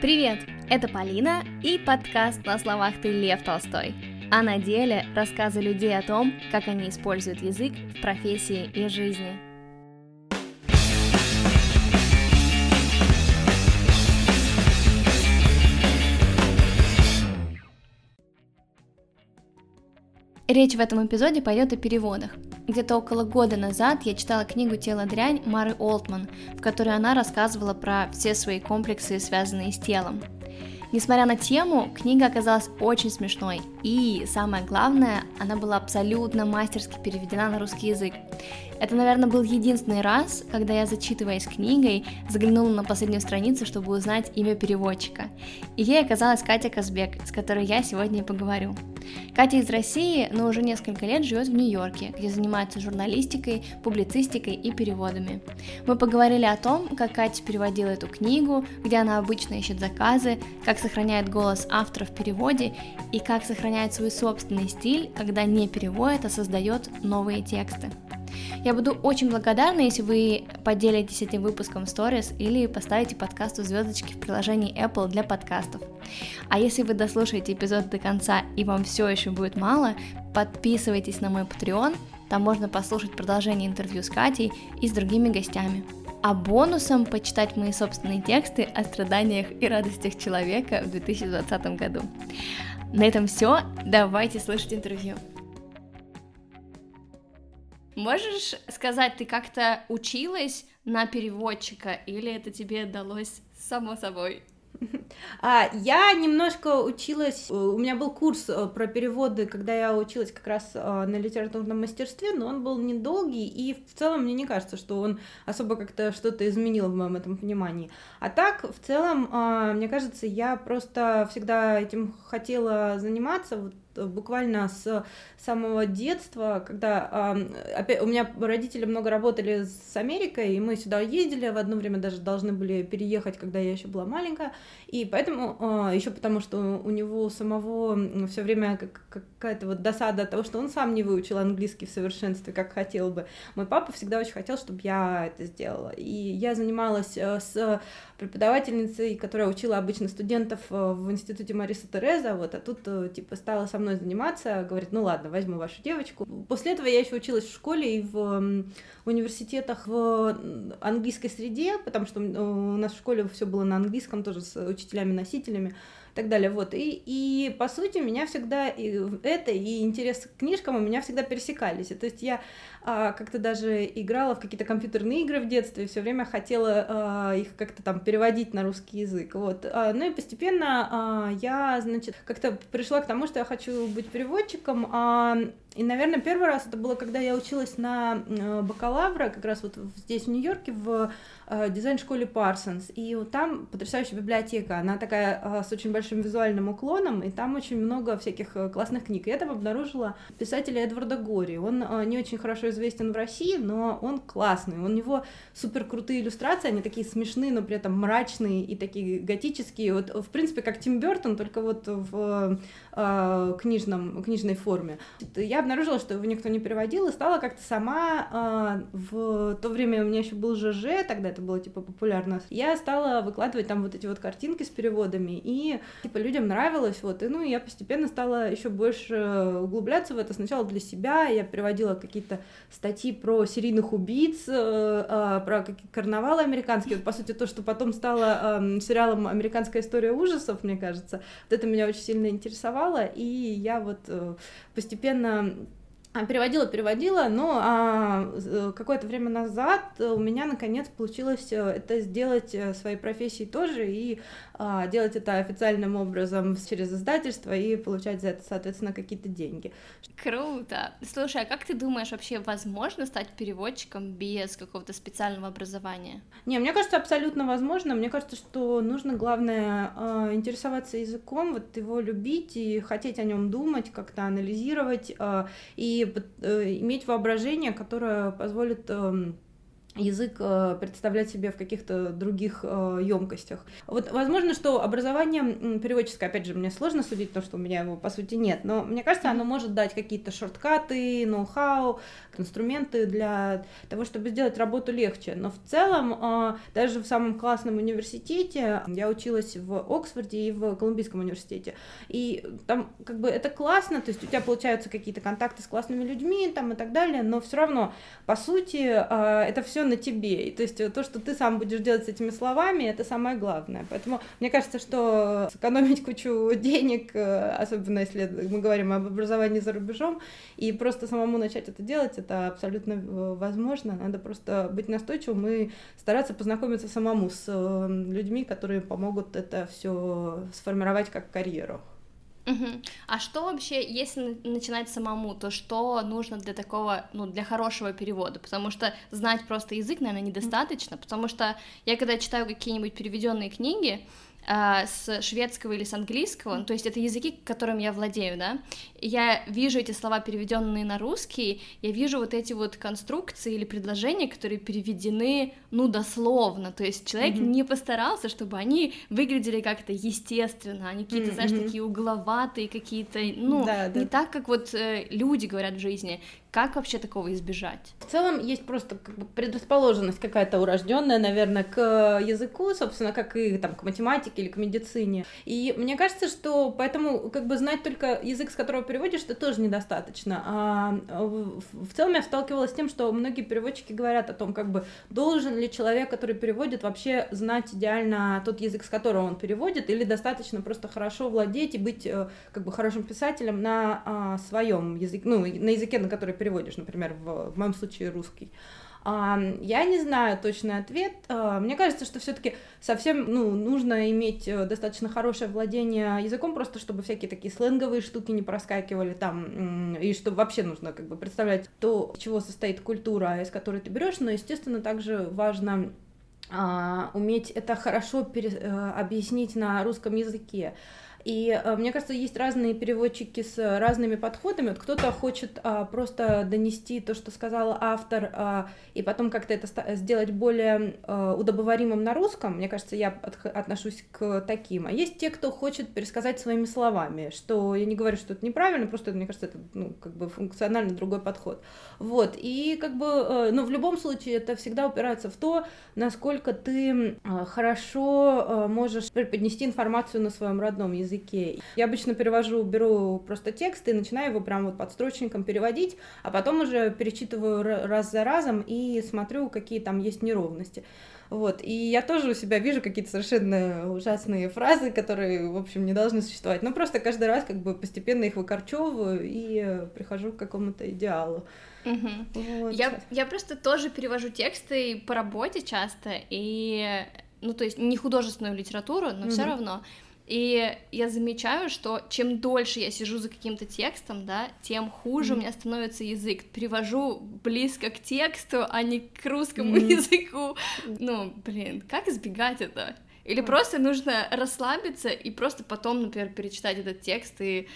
Привет, это Полина и подкаст «На словах ты, Лев Толстой», а на деле рассказы людей о том, как они используют язык в профессии и жизни. Речь в этом эпизоде пойдет о переводах. Где-то около года назад я читала книгу «Тело дрянь» Мары Олтман, в которой она рассказывала про все свои комплексы, связанные с телом. Несмотря на тему, книга оказалась очень смешной, и, самое главное, она была абсолютно мастерски переведена на русский язык. Это, наверное, был единственный раз, когда я, зачитываясь книгой, заглянула на последнюю страницу, чтобы узнать имя переводчика. И ей оказалась Катя Казбек, с которой я сегодня и поговорю. Катя из России, но уже несколько лет живет в Нью-Йорке, где занимается журналистикой, публицистикой и переводами. Мы поговорили о том, как Катя переводила эту книгу, где она обычно ищет заказы, как сохраняет голос автора в переводе и как сохраняет свой собственный стиль, когда не переводит, а создает новые тексты. Я буду очень благодарна, если вы поделитесь этим выпуском в сторис или поставите подкасту звездочки в приложении Apple для подкастов. А если вы дослушаете эпизод до конца и вам все еще будет мало, подписывайтесь на мой Patreon, там можно послушать продолжение интервью с Катей и с другими гостями. А бонусом почитать мои собственные тексты о страданиях и радостях человека в 2020 году. На этом все, давайте слушать интервью. Можешь сказать, ты как-то училась на переводчика, или это тебе далось само собой? Я немножко училась, у меня был курс про переводы, когда я училась как раз на литературном мастерстве, но он был недолгий, и в целом мне не кажется, что он особо как-то что-то изменил в моем этом понимании. А так, в целом, мне кажется, я просто всегда этим хотела заниматься, вот буквально с самого детства, когда у меня родители много работали с Америкой, и мы сюда ездили, в одно время даже должны были переехать, когда я еще была маленькая, и поэтому, еще потому что у него самого все время какая-то вот досада от того, что он сам не выучил английский в совершенстве, как хотел бы. Мой папа всегда очень хотел, чтобы я это сделала, и я занималась с преподавательницей, которая учила обычно студентов в институте Мариса Тереза, вот, а тут типа стала со мной заниматься, говорит, ну ладно, возьму вашу девочку. После этого я еще училась в школе и в университетах в английской среде, потому что у нас в школе все было на английском, тоже с учителями-носителями и так далее, вот, и по сути меня всегда и интерес к книжкам у меня всегда пересекались, то есть я как-то даже играла в какие-то компьютерные игры в детстве, все время хотела их как-то там переводить на русский язык, вот, ну и постепенно я, значит, как-то пришла к тому, что я хочу быть переводчиком, и, наверное, первый раз это было, когда я училась на бакалавра, как раз вот здесь, в Нью-Йорке, в дизайн-школе Parsons, и вот там потрясающая библиотека, она такая с очень большим визуальным уклоном, и там очень много всяких классных книг, и я там обнаружила писателя Эдварда Гори, он не очень хорошо известен в России, но он классный, у него супер крутые иллюстрации, они такие смешные, но при этом мрачные и такие готические, вот, в принципе, как Тим Бёртон, только вот в книжной форме. Я обнаружила, что его никто не переводил, и стала как-то сама, в то время у меня еще был ЖЖ, тогда это было типа популярно, я стала выкладывать там вот эти вот картинки с переводами, и типа людям нравилось, вот, и ну я постепенно стала еще больше углубляться в это, сначала для себя, я переводила какие-то статьи про серийных убийц, про карнавалы американские, по сути то, что потом стало сериалом «Американская история ужасов», мне кажется, вот это меня очень сильно интересовало, и я вот постепенно переводила, но какое-то время назад у меня наконец получилось это сделать своей профессией тоже и делать это официальным образом через издательство и получать за это, соответственно, какие-то деньги. Круто! Слушай, а как ты думаешь, вообще возможно стать переводчиком без какого-то специального образования? Не, мне кажется, абсолютно возможно. Мне кажется, что нужно, главное, интересоваться языком, вот его любить и хотеть о нем думать, как-то анализировать, и иметь воображение, которое позволит язык представлять себе в каких-то других емкостях. Вот, возможно, что образование переводческое, опять же, мне сложно судить, потому что у меня его, по сути, нет, но мне кажется, оно может дать какие-то шорткаты, ноу-хау, инструменты для того, чтобы сделать работу легче. Но в целом, даже в самом классном университете, я училась в Оксфорде и в Колумбийском университете, и там как бы это классно, то есть у тебя получаются какие-то контакты с классными людьми там, и так далее, но все равно, по сути, это все на тебе, и то есть то, что ты сам будешь делать с этими словами, это самое главное. Поэтому мне кажется, что сэкономить кучу денег, особенно если мы говорим об образовании за рубежом, и просто самому начать это делать, это абсолютно возможно. Надо просто быть настойчивым и стараться познакомиться самому с людьми, которые помогут это все сформировать как карьеру. Угу. А что вообще, если начинать самому, то что нужно для такого, ну, для хорошего перевода? Потому что знать просто язык, наверное, недостаточно, потому что я когда читаю какие-нибудь переведенные книги с шведского или с английского, ну, то есть это языки, которым я владею, да, я вижу эти слова, переведенные на русский, я вижу вот эти вот конструкции или предложения, которые переведены, ну, дословно, то есть человек не постарался, чтобы они выглядели как-то естественно, они какие-то, знаешь, такие угловатые какие-то, ну, да. так, как вот люди говорят в жизни. Как вообще такого избежать? В целом есть просто как бы предрасположенность какая-то урожденная, наверное, к языку, собственно, как и там, к математике или к медицине. И мне кажется, что поэтому как бы знать только язык, с которого переводишь, это тоже недостаточно. А в целом я сталкивалась с тем, что многие переводчики говорят о том, как бы должен ли человек, который переводит, вообще знать идеально тот язык, с которого он переводит, или достаточно просто хорошо владеть и быть как бы хорошим писателем на своем языке, ну, на языке, на который переводишь, например, в моем случае русский. Я не знаю точный ответ. Мне кажется, что все-таки совсем, ну, нужно иметь достаточно хорошее владение языком, просто чтобы всякие такие сленговые штуки не проскакивали там, и что вообще нужно как бы представлять то, из чего состоит культура, из которой ты берешь, но, естественно, также важно уметь это хорошо объяснить на русском языке. И мне кажется, есть разные переводчики с разными подходами. Вот кто-то хочет просто донести то, что сказал автор, и потом как-то это сделать более удобоваримым на русском. Мне кажется, я отношусь к таким. А есть те, кто хочет пересказать своими словами, что я не говорю, что это неправильно, просто, мне кажется, это, ну, как бы функционально другой подход. Вот, и как бы, но в любом случае это всегда упирается в то, насколько ты хорошо можешь преподнести информацию на своем родном языке. Я обычно беру просто текст и начинаю его прям вот подстрочником переводить, а потом уже перечитываю раз за разом и смотрю, какие там есть неровности. Вот, и я тоже у себя вижу какие-то совершенно ужасные фразы, которые, в общем, не должны существовать, но просто каждый раз как бы постепенно их выкорчевываю и прихожу к какому-то идеалу. Вот. Я просто тоже перевожу тексты по работе часто, и, ну, то есть не художественную литературу, но все равно. И я замечаю, что чем дольше я сижу за каким-то текстом, да, тем хуже у меня становится язык. Перевожу близко к тексту, а не к русскому языку. Ну, блин, как избегать этого? Или просто нужно расслабиться и просто потом, например, перечитать этот текст и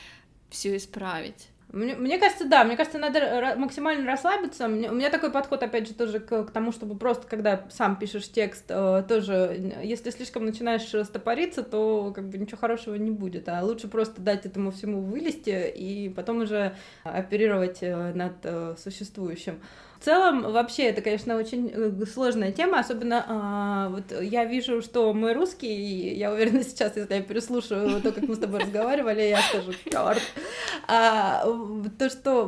все исправить? Мне кажется, да, мне кажется, надо максимально расслабиться. У меня такой подход, опять же, тоже к тому, чтобы просто, когда сам пишешь текст, тоже, если слишком начинаешь стопориться, то как бы ничего хорошего не будет, а лучше просто дать этому всему вылезти и потом уже оперировать над существующим. В целом, вообще, это, конечно, очень сложная тема, особенно вот я вижу, что мой русский, и я уверена сейчас, если я переслушаю то, как мы с тобой разговаривали, я скажу, чёрт,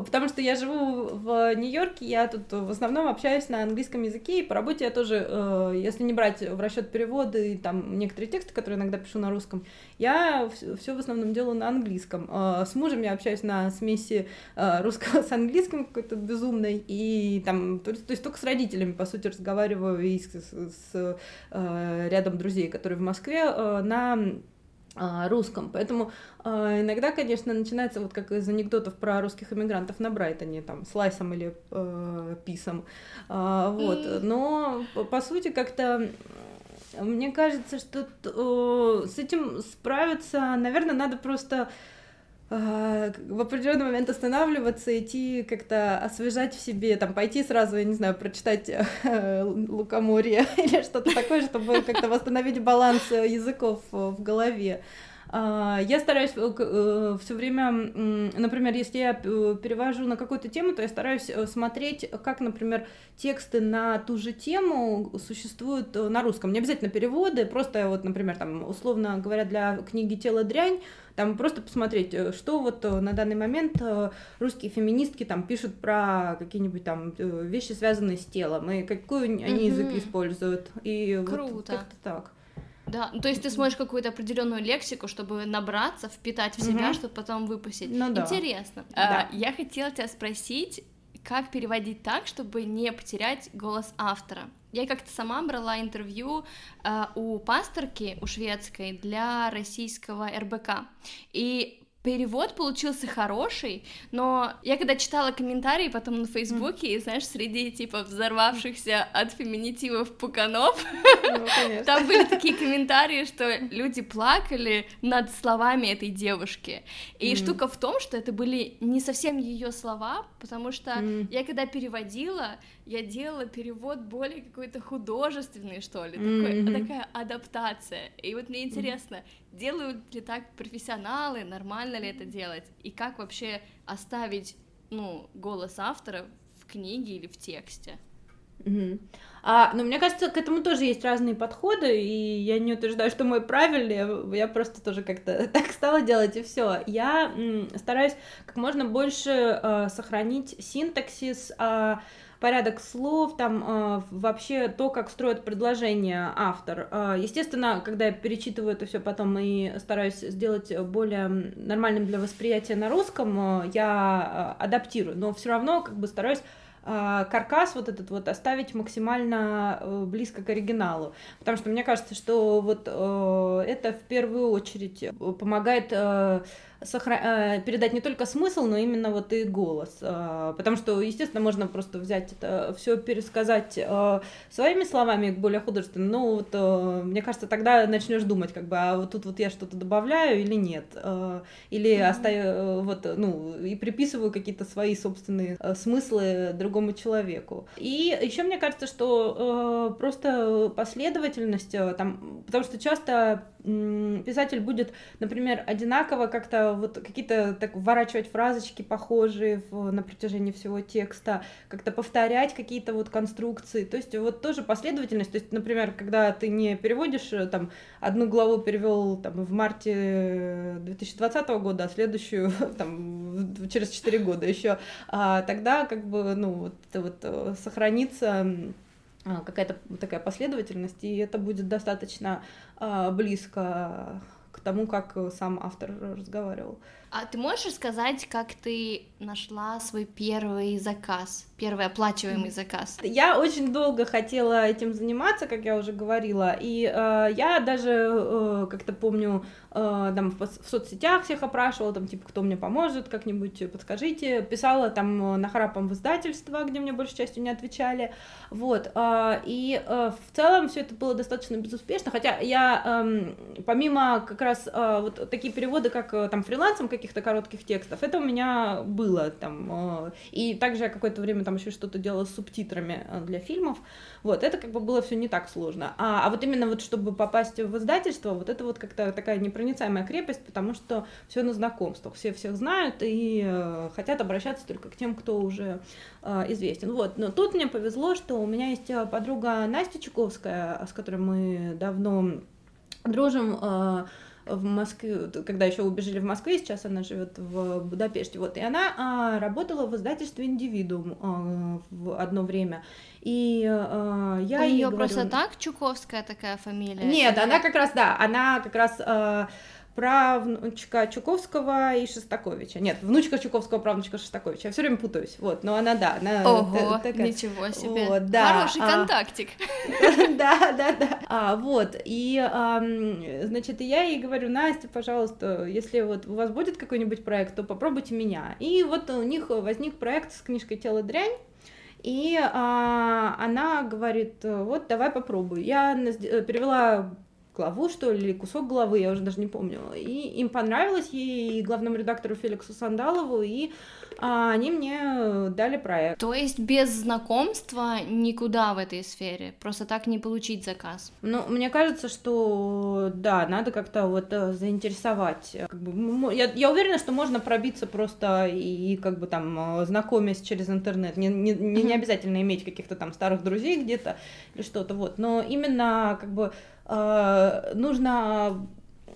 потому что я живу в Нью-Йорке, я тут в основном общаюсь на английском языке, и по работе я тоже, если не брать в расчет переводы и там некоторые тексты, которые иногда пишу на русском, я все в основном делаю на английском. С мужем я общаюсь на смеси русского с английским какой-то безумной, и там, то есть только с родителями, по сути, разговариваю и с рядом друзей, которые в Москве, на русском. Поэтому иногда, конечно, начинается, вот как из анекдотов про русских эмигрантов на Брайтоне, там, с лайсом или писом. Вот. Но, по сути, как-то... Мне кажется, что с этим справиться, наверное, надо просто в определенный момент останавливаться, идти как-то освежать в себе, там, пойти сразу, я не знаю, прочитать «Лукоморье» или что-то такое, чтобы как-то восстановить баланс языков в голове. Я стараюсь все время, например, если я перевожу на какую-то тему, то я стараюсь смотреть, как, например, тексты на ту же тему существуют на русском. Не обязательно переводы, просто вот, например, там, условно говоря, для книги «Тело дрянь», там просто посмотреть, что вот на данный момент русские феминистки там пишут про какие-нибудь там вещи, связанные с телом, и какой они язык используют. И круто. Вот как-то так. Да, ну, то есть ты смотришь какую-то определенную лексику, чтобы набраться, впитать в себя, чтобы потом выпустить. Ну, да. Интересно. Да. Я хотела тебя спросить, как переводить так, чтобы не потерять голос автора. Я как-то сама брала интервью у пасторки, у шведской, для российского РБК, и перевод получился хороший, но я когда читала комментарии потом на Фейсбуке, и, знаешь, среди, типа, взорвавшихся от феминитивов пуканов, там были такие комментарии, что люди плакали над словами этой девушки. И штука в том, что это были не совсем ее слова, потому что я когда переводила, я делала перевод более какой-то художественный, что ли, такая адаптация. И вот мне интересно, делают ли так профессионалы, нормально ли это делать, и как вообще оставить, ну, голос автора в книге или в тексте? Но мне кажется, к этому тоже есть разные подходы, и я не утверждаю, что мой правильный, я просто тоже как-то так стала делать, и все. Я стараюсь как можно больше сохранить синтаксис, порядок слов, там вообще то, как строит предложение автор. Естественно, когда я перечитываю это все потом и стараюсь сделать более нормальным для восприятия на русском, я адаптирую, но все равно как бы стараюсь каркас вот этот вот оставить максимально близко к оригиналу, потому что мне кажется, что вот это в первую очередь помогает передать не только смысл, но именно вот и голос, потому что, естественно, можно просто взять это все пересказать своими словами более художественно, но вот мне кажется, тогда начнешь думать, как бы, а вот тут вот я что-то добавляю или нет, или оставляю, вот, ну, и приписываю какие-то свои собственные смыслы другому человеку. И еще мне кажется, что просто последовательность, там, потому что часто писатель будет, например, одинаково как-то вот какие-то так вворачивать фразочки похожие на протяжении всего текста, как-то повторять какие-то вот конструкции, то есть вот тоже последовательность, то есть, например, когда ты не переводишь, там, одну главу перевел там в марте 2020 года, а следующую там через 4 года еще, а тогда как бы, ну, вот сохранится какая-то такая последовательность, и это будет достаточно близко к тому, как сам автор разговаривал. А ты можешь рассказать, как ты нашла свой первый заказ, первый оплачиваемый заказ? Я очень долго хотела этим заниматься, как я уже говорила, и я даже как-то помню, там, в соцсетях всех опрашивала, там, типа, кто мне поможет, как-нибудь подскажите, писала там нахрапом в издательство, где мне большей частью не отвечали, вот, и в целом все это было достаточно безуспешно, хотя я, помимо как раз вот такие переводы, как там фрилансом каких-то коротких текстов, это у меня было там, и также я какое-то время там еще что-то делала с субтитрами для фильмов, вот, это как бы было все не так сложно, а вот именно вот чтобы попасть в издательство, вот это вот как-то такая непроницаемая крепость, потому что все на знакомствах, все всех знают и хотят обращаться только к тем, кто уже известен, вот, но тут мне повезло, что у меня есть подруга Настя Чуковская, с которой мы давно дружим, в Москве, когда еще убежали в Москве, сейчас она живет в Будапеште, вот, и она работала в издательстве «Индивидуум» в одно время, и я ей говорю... У неё просто так Чуковская такая фамилия? Нет, она как раз, да, она как раз... правнучка Чуковского и Шостаковича. Нет, внучка Чуковского, правнучка Шостаковича. Я все время путаюсь. Вот, но она, да, она... Ого, такая... ничего себе. Вот, да. Хороший контактик. Да. Вот, и, значит, я ей говорю: Настя, пожалуйста, если вот у вас будет какой-нибудь проект, то попробуйте меня. И вот у них возник проект с книжкой «Тело дрянь», и она говорит: вот, давай попробуй. Я перевела главу, что ли, кусок головы, я уже даже не помню. И им понравилось, ей, главному редактору Феликсу Сандалову, и они мне дали проект. То есть без знакомства никуда в этой сфере? Просто так не получить заказ? Ну, мне кажется, что да, надо как-то вот заинтересовать. Как бы, я уверена, что можно пробиться просто и как бы там знакомясь через интернет. Не обязательно иметь каких-то там старых друзей где-то или что-то вот. Но именно как бы нужно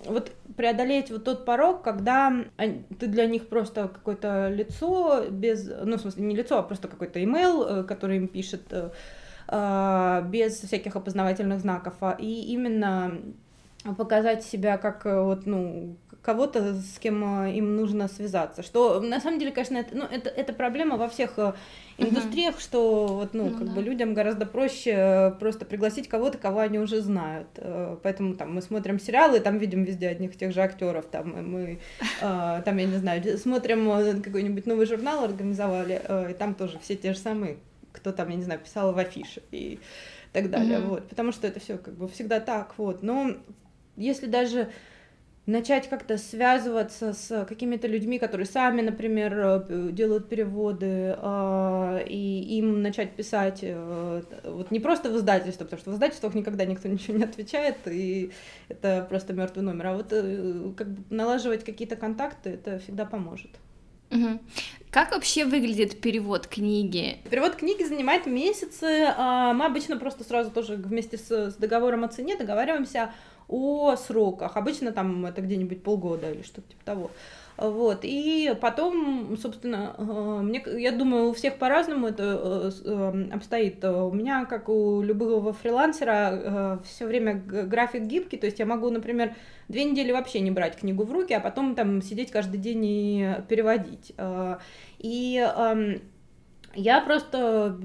вот преодолеть вот тот порог, когда ты для них просто какое-то лицо без, ну, в смысле, не лицо, а просто какой-то имейл, который им пишет без всяких опознавательных знаков, и именно показать себя как вот, ну, кого-то, с кем им нужно связаться, что на самом деле, конечно, это, ну, это проблема во всех индустриях, угу. Что вот, ну, как да. бы людям гораздо проще просто пригласить кого-то, кого они уже знают, поэтому там мы смотрим сериалы, там видим везде одних и тех же актеров, там и мы, там, я не знаю, смотрим какой-нибудь новый журнал организовали, и там тоже все те же самые, кто там, я не знаю, писал в афише и так далее, угу. Вот, потому что это все как бы всегда так, вот, но если даже начать как-то связываться с какими-то людьми, которые сами, например, делают переводы, и им начать писать вот не просто в издательство, потому что в издательствах никогда никто ничего не отвечает, и это просто мертвый номер, а вот как бы налаживать какие-то контакты, это всегда поможет. Угу. Как вообще выглядит перевод книги? Перевод книги занимает месяцы, мы обычно просто сразу тоже вместе с договором о цене договариваемся о сроках, обычно там это где-нибудь полгода или что-то типа того, вот, и потом, собственно, я думаю, у всех по-разному это обстоит, у меня, как у любого фрилансера, все время график гибкий, то есть я могу, например, 2 недели вообще не брать книгу в руки, а потом там сидеть каждый день и переводить, и... Я просто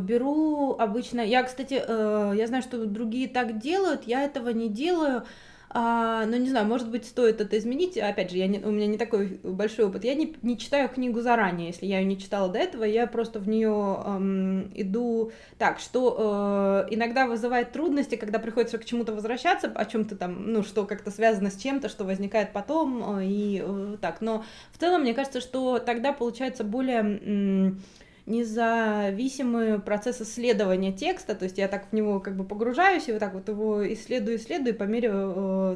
беру обычно, я, кстати, я знаю, что другие так делают, я этого не делаю, но не знаю, может быть, стоит это изменить, опять же, у меня не такой большой опыт, я не читаю книгу заранее, если я ее не читала до этого, я просто в нее иду так, что иногда вызывает трудности, когда приходится к чему-то возвращаться, о чем-то там, ну, что как-то связано с чем-то, что возникает потом, и так, но в целом, мне кажется, что тогда получается более... независимые процессы исследования текста, то есть я так в него как бы погружаюсь и вот так вот его исследую, и по мере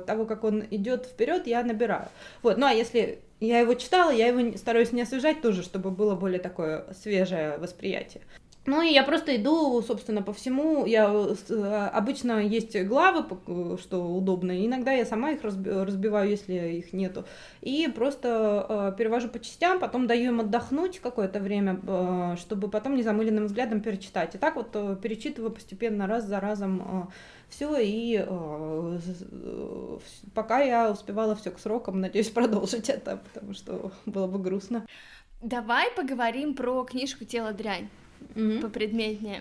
того, как он идет вперед, я набираю. Вот, ну а если я его читала, я его стараюсь не освежать тоже, чтобы было более такое свежее восприятие. Ну и я просто иду, собственно, по всему, обычно есть главы, что удобно, иногда я сама их разбиваю, если их нету, и просто перевожу по частям, потом даю им отдохнуть какое-то время, чтобы потом незамыленным взглядом перечитать, и так вот перечитываю постепенно раз за разом все, и пока я успевала все к срокам, надеюсь продолжить это, потому что было бы грустно. Давай поговорим про книжку «Тело дрянь». Mm-hmm. Попредметнее.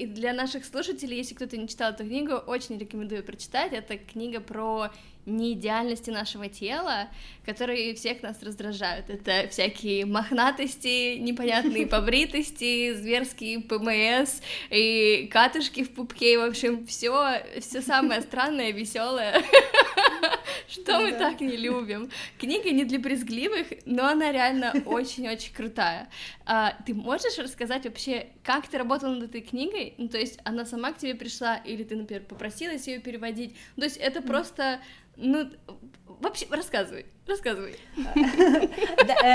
И для наших слушателей, если кто-то не читал эту книгу, очень рекомендую прочитать. Это книга про неидеальности нашего тела, которые всех нас раздражают. Это всякие мохнатости, непонятные побритости, зверские ПМС и катышки в пупке. В общем, все самое странное, веселое, что мы так не любим. Книга не для брезгливых, но она реально очень-очень крутая. Ты можешь рассказать вообще, как ты работала над этой книгой? Ну, то есть она сама к тебе пришла, или ты, например, попросилась ее переводить? То есть это просто... Ну, вообще, рассказывай.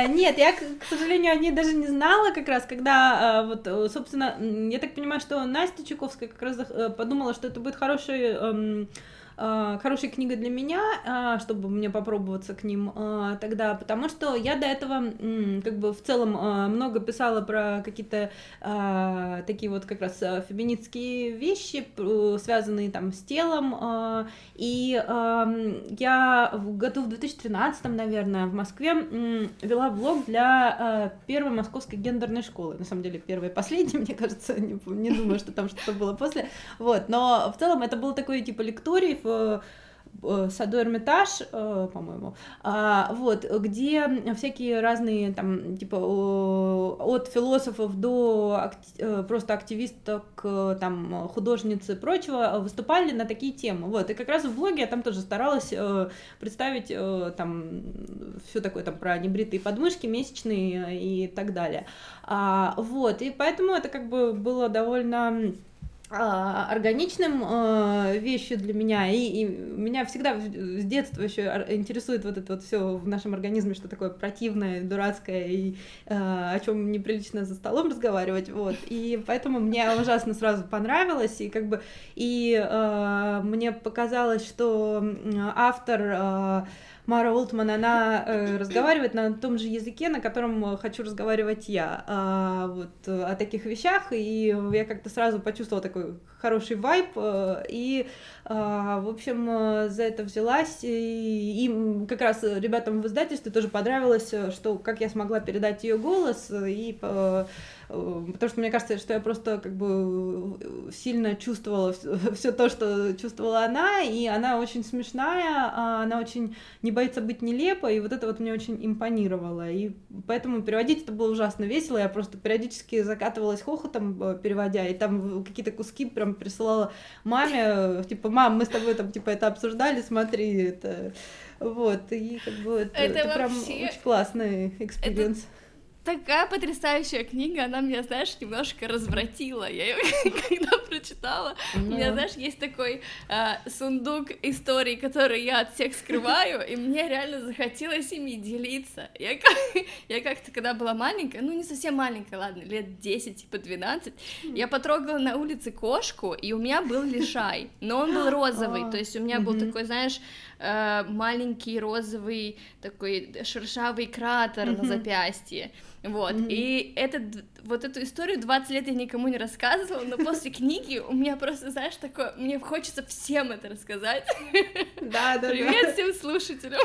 Нет, я, к сожалению, о ней даже не знала как раз, когда, вот, собственно, я так понимаю, что Настя Чуковская как раз подумала, что это будет хорошей книгой для меня, чтобы мне попробоваться к ним тогда, потому что я до этого как бы в целом много писала про какие-то такие вот как раз феминистские вещи, связанные там с телом, и я году в 2013, наверное, в Москве вела блог для первой московской гендерной школы, на самом деле первой и последней, мне кажется, не думаю, что там что-то было после, вот, но в целом это было такое типа лекторий саду Эрмитаж, по-моему, вот, где всякие разные, там, типа, от философов до просто активисток, там, художниц и прочего, выступали на такие темы, вот, и как раз в блоге я там тоже старалась представить, там, все такое, там, про небритые подмышки, месячные и так далее, вот, и поэтому это, как бы, было довольно... органичным вещью для меня, и меня всегда с детства еще интересует вот это вот все в нашем организме, что такое противное, дурацкое, и о чем неприлично за столом разговаривать, вот, и поэтому мне ужасно сразу понравилось, и как бы, и мне показалось, что автор Мара Олтман, она разговаривает на том же языке, на котором хочу разговаривать я, вот, о таких вещах, и я как-то сразу почувствовала такой хороший вайб, и, в общем, за это взялась, и им, как раз ребятам в издательстве тоже понравилось, что, как я смогла передать ее голос, и... потому что мне кажется, что я просто как бы сильно чувствовала все то, что чувствовала она, и она очень смешная, она очень не боится быть нелепой, и вот это вот мне очень импонировало, и поэтому переводить это было ужасно весело, я просто периодически закатывалась хохотом, переводя, и там какие-то куски прям присылала маме, типа, мам, мы с тобой там типа это обсуждали, смотри, это, вот, и как бы это прям очень классный экспириенс. Такая потрясающая книга, она меня, знаешь, немножко развратила. Я ее когда прочитала, у меня, знаешь, есть такой сундук историй, которые я от всех скрываю, и мне реально захотелось ими делиться. Я как-то, когда была маленькая, ну, не совсем маленькая, ладно, лет 10, типа 12, я потрогала на улице кошку, и у меня был лишай, но он был розовый, то есть у меня был такой, знаешь, маленький розовый такой шершавый кратер на запястье. Вот, и вот эту историю 20 лет я никому не рассказывала, но после книги у меня просто, знаешь, такое, мне хочется всем это рассказать. Да. Привет всем слушателям.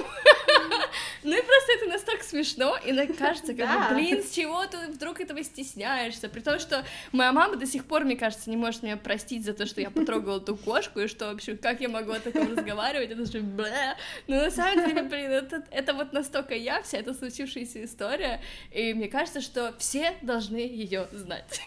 Ну и просто это настолько смешно, и мне кажется, как бы, блин, с чего ты вдруг этого стесняешься, при том, что моя мама до сих пор, мне кажется, не может меня простить за то, что я потрогала ту кошку, и что вообще, как я могу о таком разговаривать, это же бля, но на самом деле, блин, это вот настолько я, вся эта случившаяся история, и мне кажется, что все должны ее знать.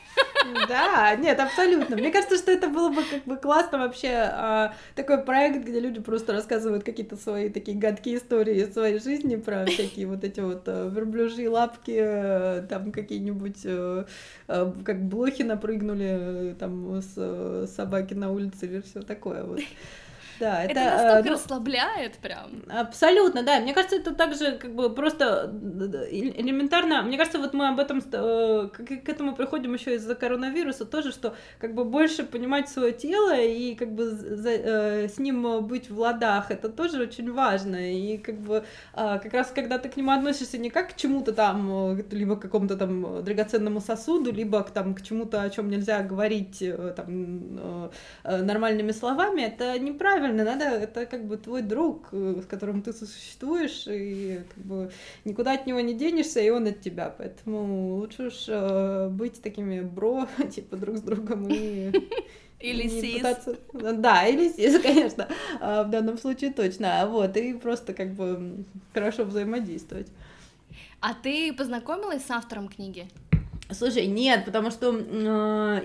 Да, нет, абсолютно. Мне кажется, что это было бы как бы классно вообще, такой проект, где люди просто рассказывают какие-то свои такие гадкие истории из своей жизни про всякие вот эти вот верблюжьи лапки, там какие-нибудь, как блохи напрыгнули там с собаки на улице или все такое вот. Да, это настолько расслабляет прям. Абсолютно, да. Мне кажется, это также как бы просто элементарно. Мне кажется, вот мы об этом к этому приходим еще из-за коронавируса тоже, что как бы больше понимать свое тело и как бы с ним быть в ладах, это тоже очень важно. И как бы как раз когда ты к нему относишься не как к чему-то там, либо к какому-то там драгоценному сосуду, либо к чему-то, о чем нельзя говорить там нормальными словами, это неправильно. Надо, это как бы твой друг, с которым ты существуешь, и как бы никуда от него не денешься, и он от тебя, поэтому лучше уж быть такими бро, типа друг с другом и... Или сис. Пытаться... Да, или сис, конечно, в данном случае точно, вот, и просто как бы хорошо взаимодействовать. А ты познакомилась с автором книги? Слушай, нет, потому что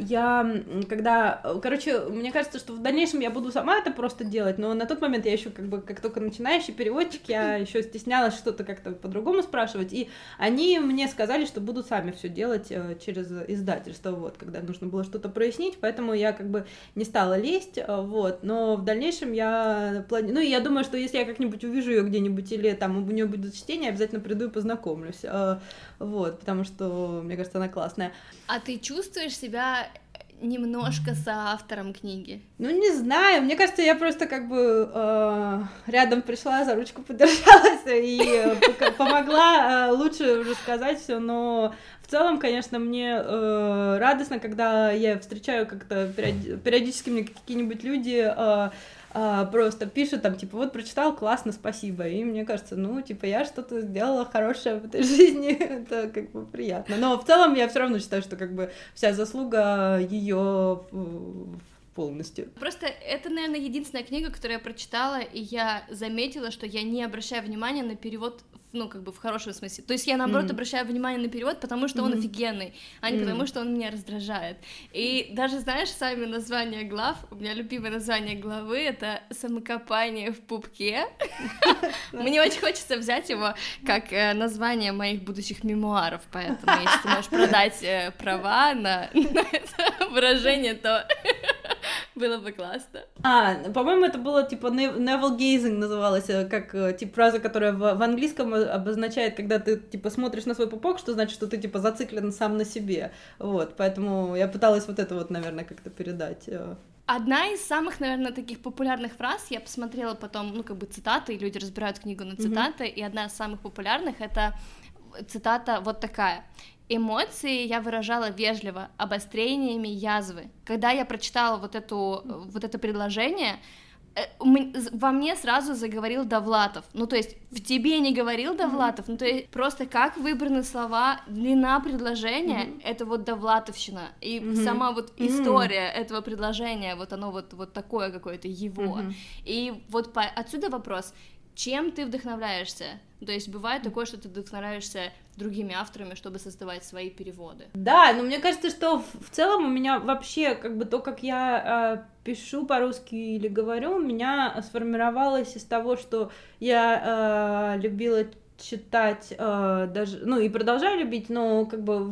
я, когда, короче, мне кажется, что в дальнейшем я буду сама это просто делать, но на тот момент я еще как бы, как только начинающий переводчик, я еще стеснялась что-то как-то по-другому спрашивать, и они мне сказали, что будут сами все делать через издательство, вот, когда нужно было что-то прояснить, поэтому я как бы не стала лезть, вот, но в дальнейшем я планирую, ну, и я думаю, что если я как-нибудь увижу ее где-нибудь или там у нее будет чтение, обязательно приду и познакомлюсь, вот, потому что, мне кажется, она классная. А ты чувствуешь себя немножко соавтором книги? Ну, не знаю, мне кажется, я просто как бы рядом пришла, за ручку подержалась и помогла лучше рассказать все, но в целом, конечно, мне радостно, когда я встречаю как-то периодически мне какие-нибудь люди просто пишут там, типа, вот прочитал, классно, спасибо, и мне кажется, ну, типа, я что-то сделала хорошее в этой жизни, это как бы приятно, но в целом я все равно считаю, что как бы вся заслуга ее полностью. Просто это, наверное, единственная книга, которую я прочитала, и я заметила, что я не обращаю внимания на перевод, ну, как бы в хорошем смысле. То есть я, наоборот, обращаю внимание на перевод, потому что он офигенный, а не потому что он меня раздражает. И даже, знаешь, сами названия глав, у меня любимое название главы — это «Самокопание в пупке». Мне очень хочется взять его как название моих будущих мемуаров, поэтому если ты можешь продать права на это выражение, то... Было бы классно. По-моему, это было типа navel gazing называлось, как типа фраза, которая в английском обозначает, когда ты типа смотришь на свой пупок, что значит, что ты типа зациклен сам на себе. Вот, поэтому я пыталась вот это вот, наверное, как-то передать. Одна из самых, наверное, таких популярных фраз, я посмотрела потом, ну, как бы цитаты, люди разбирают книгу на цитаты, и одна из самых популярных — это цитата вот такая: «Эмоции я выражала вежливо, обострениями язвы». Когда я прочитала вот это предложение, во мне сразу заговорил Довлатов. Ну, то есть, в тебе не говорил Довлатов, ну, то есть, просто как выбраны слова, длина предложения, это вот довлатовщина. И сама вот история этого предложения, вот оно вот такое какое-то его. И вот отсюда вопрос: чем ты вдохновляешься? То есть бывает такое, что ты вдохновляешься другими авторами, чтобы создавать свои переводы. Да, но мне кажется, что в целом у меня вообще как бы то, как я пишу по-русски или говорю, у меня сформировалось из того, что я любила читать, даже, ну, и продолжаю любить, но как бы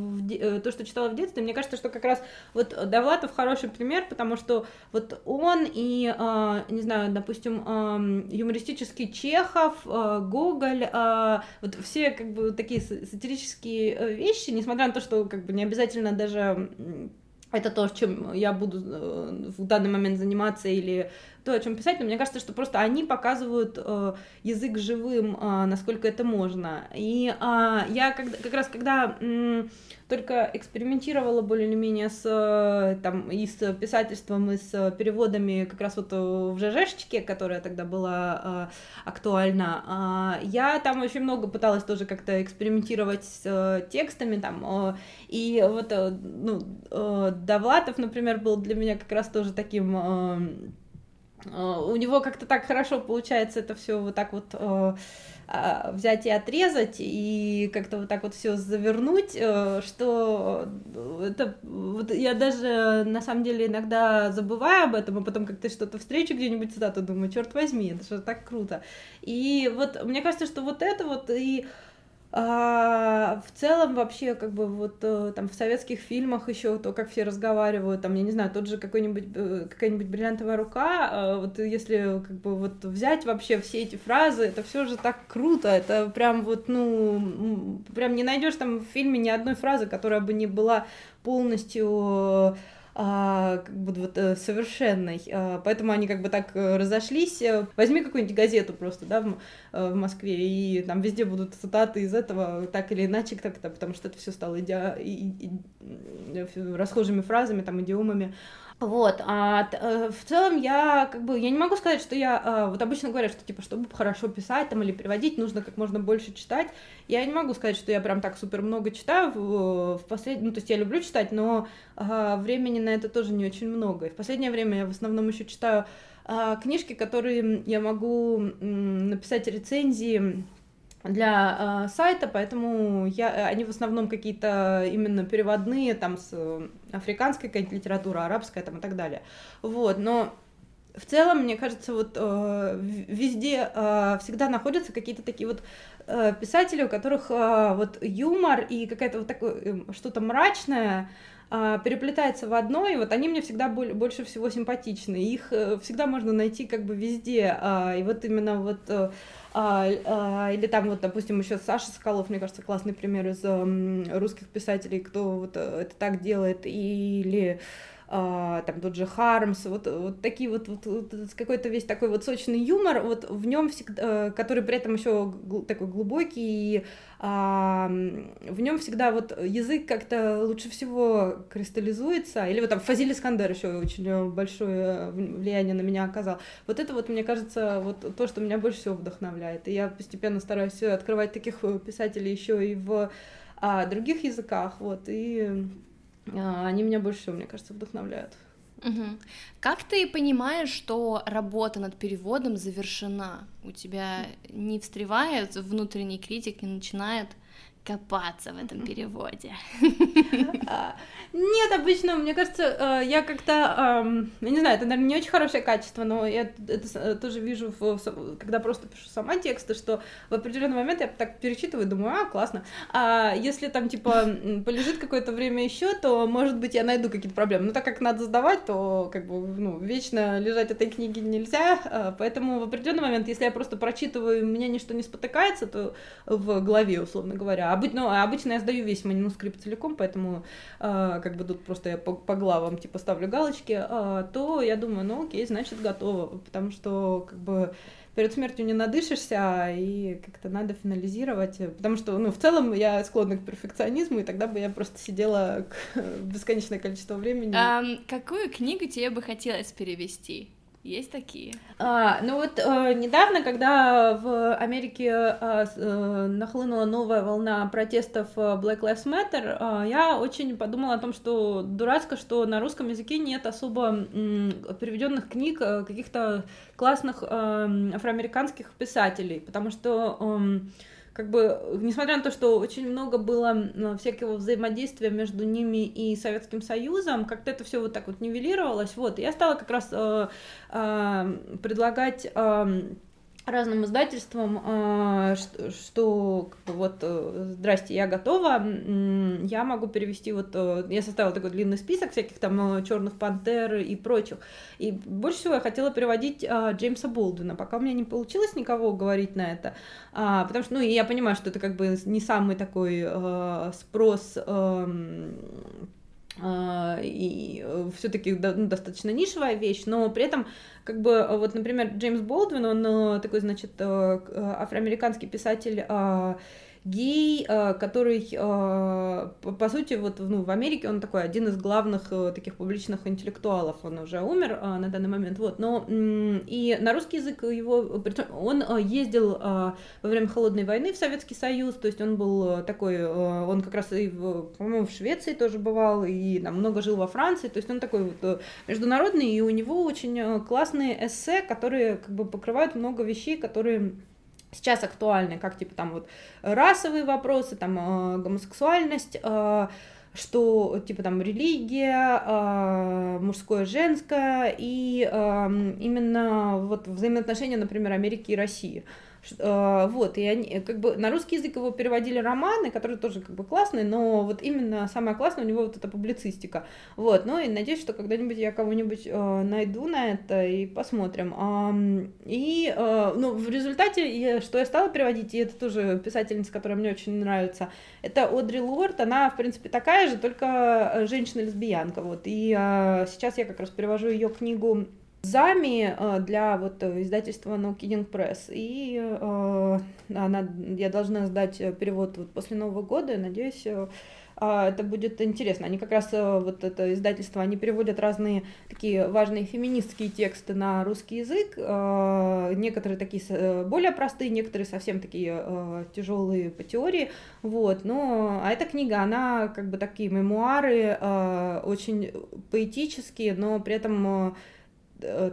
то, что читала в детстве, мне кажется, что как раз вот Довлатов хороший пример, потому что вот он и, не знаю, допустим, юмористический Чехов, Гоголь, вот все как бы такие сатирические вещи, несмотря на то, что как бы не обязательно даже это то, чем я буду в данный момент заниматься или то, о чем писать, но мне кажется, что просто они показывают язык живым, насколько это можно. И я как раз когда только экспериментировала более или менее и с писательством, и с переводами как раз вот в ЖЖшечке, которая тогда была актуальна, я там очень много пыталась тоже как-то экспериментировать с текстами там, и вот Довлатов, например, был для меня как раз тоже таким... у него как-то так хорошо получается это все вот так вот взять и отрезать, и как-то вот так вот все завернуть, что это... Вот я даже, на самом деле, иногда забываю об этом, а потом как-то что-то встречу где-нибудь цитату, думаю, черт возьми, это же так круто. И вот мне кажется, что вот это вот и... в целом вообще как бы вот там в советских фильмах еще то, как все разговаривают, там, я не знаю, тот же какая-нибудь бриллиантовая рука, вот если как бы вот взять вообще все эти фразы, это все же так круто, это прям вот, ну, прям не найдешь там в фильме ни одной фразы, которая бы не была полностью... как бы вот совершенной, поэтому они как бы так разошлись. Возьми какую-нибудь газету просто, да, в Москве, и там везде будут цитаты из этого, так или иначе, как-то, потому что это все стало расхожими фразами, там, идиомами. Вот, в целом я как бы, я не могу сказать, что я, вот обычно говорят, что типа, чтобы хорошо писать там или переводить, нужно как можно больше читать, я не могу сказать, что я прям так супер много читаю, ну, то есть я люблю читать, но времени на это тоже не очень много, и в последнее время я в основном еще читаю книжки, которые я могу написать рецензии для сайта, поэтому они в основном какие-то именно переводные, там, с африканской какая-то литература, арабская, там, и так далее. Вот, но в целом, мне кажется, вот везде всегда находятся какие-то такие вот писатели, у которых вот юмор и какая-то вот такое что-то мрачное переплетается в одно, и вот они мне всегда больше всего симпатичны, их всегда можно найти как бы везде, и вот именно вот, или там вот, допустим, еще Саша Соколов, мне кажется, классный пример из русских писателей, кто вот это так делает, или... там тот же Хармс, вот такие вот какой-то весь такой вот сочный юмор, вот в нем всегда, который при этом еще такой глубокий, и в нем всегда вот язык как-то лучше всего кристаллизуется, или вот там Фазиль Искандер еще очень большое влияние на меня оказал. Вот это вот, мне кажется, вот то, что меня больше всего вдохновляет, и я постепенно стараюсь открывать таких писателей еще и в других языках, вот, и... Они меня больше, мне кажется, вдохновляют. Угу. Как ты понимаешь, что работа над переводом завершена? У тебя не встревает внутренний критик, не начинает копаться в этом переводе? Нет, обычно, мне кажется, я как-то, я не знаю, это, наверное, не очень хорошее качество, но я это тоже вижу, когда просто пишу сама тексты, что в определенный момент я так перечитываю, думаю, классно. А если там, типа, полежит какое-то время еще, то, может быть, я найду какие-то проблемы. Но так как надо сдавать, то, как бы, ну, вечно лежать этой книги нельзя, поэтому в определенный момент, если я просто прочитываю, меня ничто не спотыкается, то в голове, условно говоря. Обычно я сдаю весь манускрипт целиком, поэтому как бы тут просто я по главам типа ставлю галочки, то я думаю, ну окей, значит готово, потому что как бы перед смертью не надышишься, и как-то надо финализировать, потому что, ну, в целом я склонна к перфекционизму, и тогда бы я просто сидела бесконечное количество времени. Какую книгу тебе бы хотелось перевести? Есть такие? Ну вот недавно, когда в Америке нахлынула новая волна протестов Black Lives Matter, я очень подумала о том, что дурацко, что на русском языке нет особо переведенных книг каких-то классных афроамериканских писателей, потому что... Как бы, несмотря на то, что очень много было всякого взаимодействия между ними и Советским Союзом, как-то это все вот так вот нивелировалось. Вот, я стала как раз предлагать разным издательствам, что как бы, вот, здрасте, я готова, я могу перевести, вот, я составила такой длинный список всяких там «Черных пантер» и прочих, и больше всего я хотела переводить Джеймса Болдуина, пока у меня не получилось никого уговорить на это, потому что, ну, и я понимаю, что это как бы не самый такой спрос... и все-таки достаточно нишевая вещь, но при этом, как бы, вот, например, Джеймс Болдуин, он такой, значит, афроамериканский писатель, гей, который, по сути, вот, ну, в Америке он такой один из главных таких публичных интеллектуалов, он уже умер на данный момент, вот, но и на русский язык его, он ездил во время Холодной войны в Советский Союз, то есть он был такой, он как раз и, по-моему, в Швеции тоже бывал, и там много жил во Франции, то есть он такой вот международный, и у него очень классные эссе, которые, как бы, покрывают много вещей, которые... сейчас актуальны, как, типа, там, вот, расовые вопросы, там, гомосексуальность, что, типа, там, религия, мужское, женское, и именно, вот, взаимоотношения, например, Америки и России. Вот, и они, как бы, на русский язык его переводили романы, которые тоже, как бы, классные, но вот именно самое классное у него вот эта публицистика, вот, ну, и надеюсь, что когда-нибудь я кого-нибудь найду на это и посмотрим, и, ну, в результате, что я стала переводить, и это тоже писательница, которая мне очень нравится, это Одри Лорд, она, в принципе, такая же, только женщина-лесбиянка, вот, и сейчас я как раз перевожу ее книгу Зами для вот издательства No Kidding Press, и я должна сдать перевод вот после Нового года, и надеюсь, это будет интересно. Они как раз, вот это издательство, они переводят разные такие важные феминистские тексты на русский язык, некоторые такие более простые, некоторые совсем такие тяжелые по теории, вот, но, а эта книга, она как бы такие мемуары, очень поэтические, но при этом...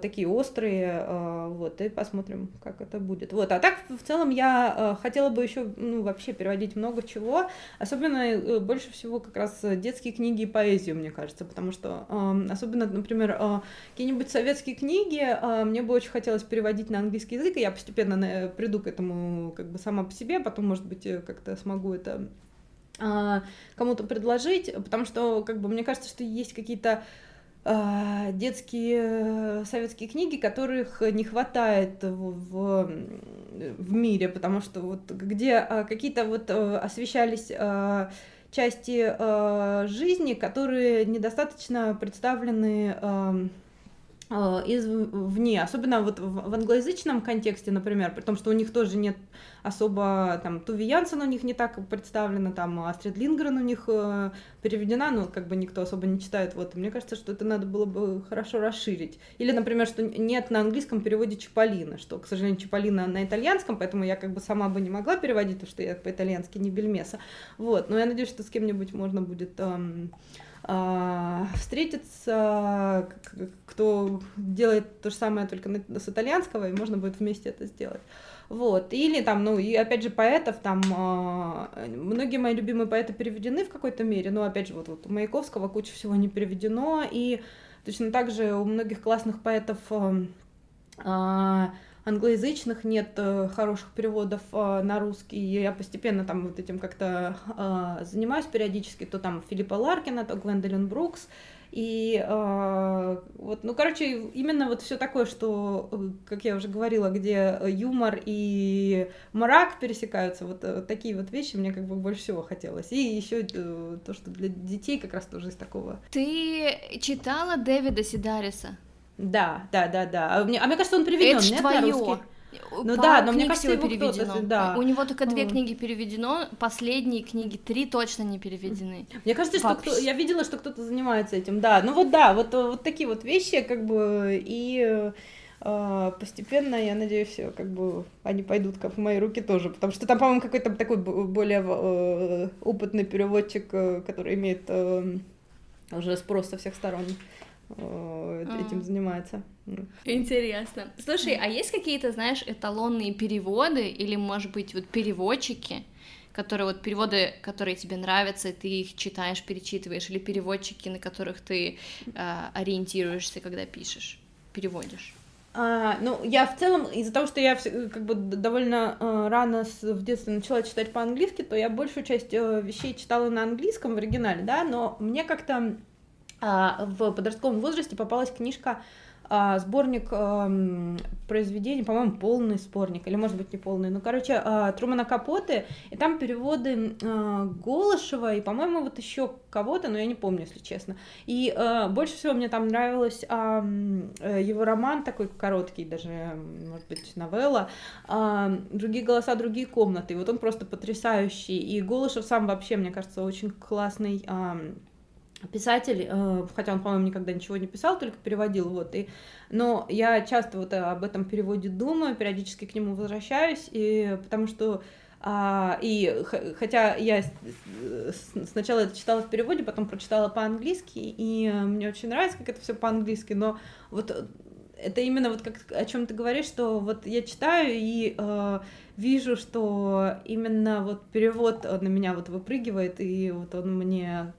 такие острые, вот, и посмотрим, как это будет. Вот, а так, в целом, я хотела бы еще, ну, вообще переводить много чего, особенно больше всего как раз детские книги и поэзию, мне кажется, потому что, особенно, например, какие-нибудь советские книги мне бы очень хотелось переводить на английский язык, и я постепенно приду к этому как бы сама по себе, потом, может быть, как-то смогу это кому-то предложить, потому что, как бы, мне кажется, что есть какие-то детские советские книги, которых не хватает в мире, потому что вот где какие-то вот освещались части жизни, которые недостаточно представлены извне, особенно вот в англоязычном контексте, например, при том, что у них тоже нет особо, там, Тувиянсон у них не так представлена, там, Астрид Линдгрен у них переведена, но как бы никто особо не читает, вот, и мне кажется, что это надо было бы хорошо расширить, или, например, что нет на английском переводе Чиполлино, что, к сожалению, Чиполлино на итальянском, поэтому я как бы сама бы не могла переводить, потому что я по-итальянски не бельмеса, вот, но я надеюсь, что с кем-нибудь можно будет встретиться, кто делает то же самое только с итальянского, и можно будет вместе это сделать. Вот. Или там, ну, и опять же, поэтов, там, многие мои любимые поэты переведены в какой-то мере, но, опять же, вот у Маяковского куча всего не переведено, и точно так же у многих классных поэтов англоязычных нет хороших переводов на русский, и я постепенно там вот этим как-то занимаюсь периодически, то там Филиппа Ларкина, то Глендолин Брукс, и вот, ну, короче, именно вот все такое, что, как я уже говорила, где юмор и мрак пересекаются, вот такие вот вещи мне как бы больше всего хотелось, и еще то, что для детей как раз тоже из такого. Ты читала Дэвида Сидариса? Да. А мне кажется, он переведён, нет, на русский? Ну да, но мне кажется, его переведено. Да. У него только 2 книги переведено, последние книги 3 точно не переведены. Мне кажется, что я видела, что кто-то занимается этим, да. Ну вот да, вот такие вот вещи, как бы, и постепенно, я надеюсь, как бы они пойдут как в мои руки тоже, потому что там, по-моему, какой-то такой более опытный переводчик, который имеет уже спрос со всех сторон, этим занимается. Интересно. Слушай, а есть какие-то, знаешь, эталонные переводы или, может быть, вот переводчики, которые вот переводы, которые тебе нравятся, и ты их читаешь, перечитываешь, или переводчики, на которых ты ориентируешься, когда пишешь, переводишь? Ну, я в целом, из-за того, что я как бы довольно рано в детстве начала читать по-английски, то я большую часть вещей читала на английском в оригинале, да, но мне как-то в подростковом возрасте попалась книжка, сборник произведений, по-моему, полный сборник, или, может быть, не полный, ну, короче, Трумена Капоте, и там переводы Голышева и, по-моему, вот еще кого-то, но я не помню, если честно. И больше всего мне там нравилось его роман, такой короткий, даже, может быть, новелла, «Другие голоса, другие комнаты», и вот он просто потрясающий, и Голышев сам вообще, мне кажется, очень классный писатель, хотя он, по-моему, никогда ничего не писал, только переводил, вот, но я часто вот об этом переводе думаю, периодически к нему возвращаюсь, и потому что, хотя я сначала это читала в переводе, потом прочитала по-английски, и мне очень нравится, как это все по-английски, но вот это именно вот как, о чем ты говоришь, что вот я читаю и вижу, что именно вот перевод на меня вот выпрыгивает, и вот он мне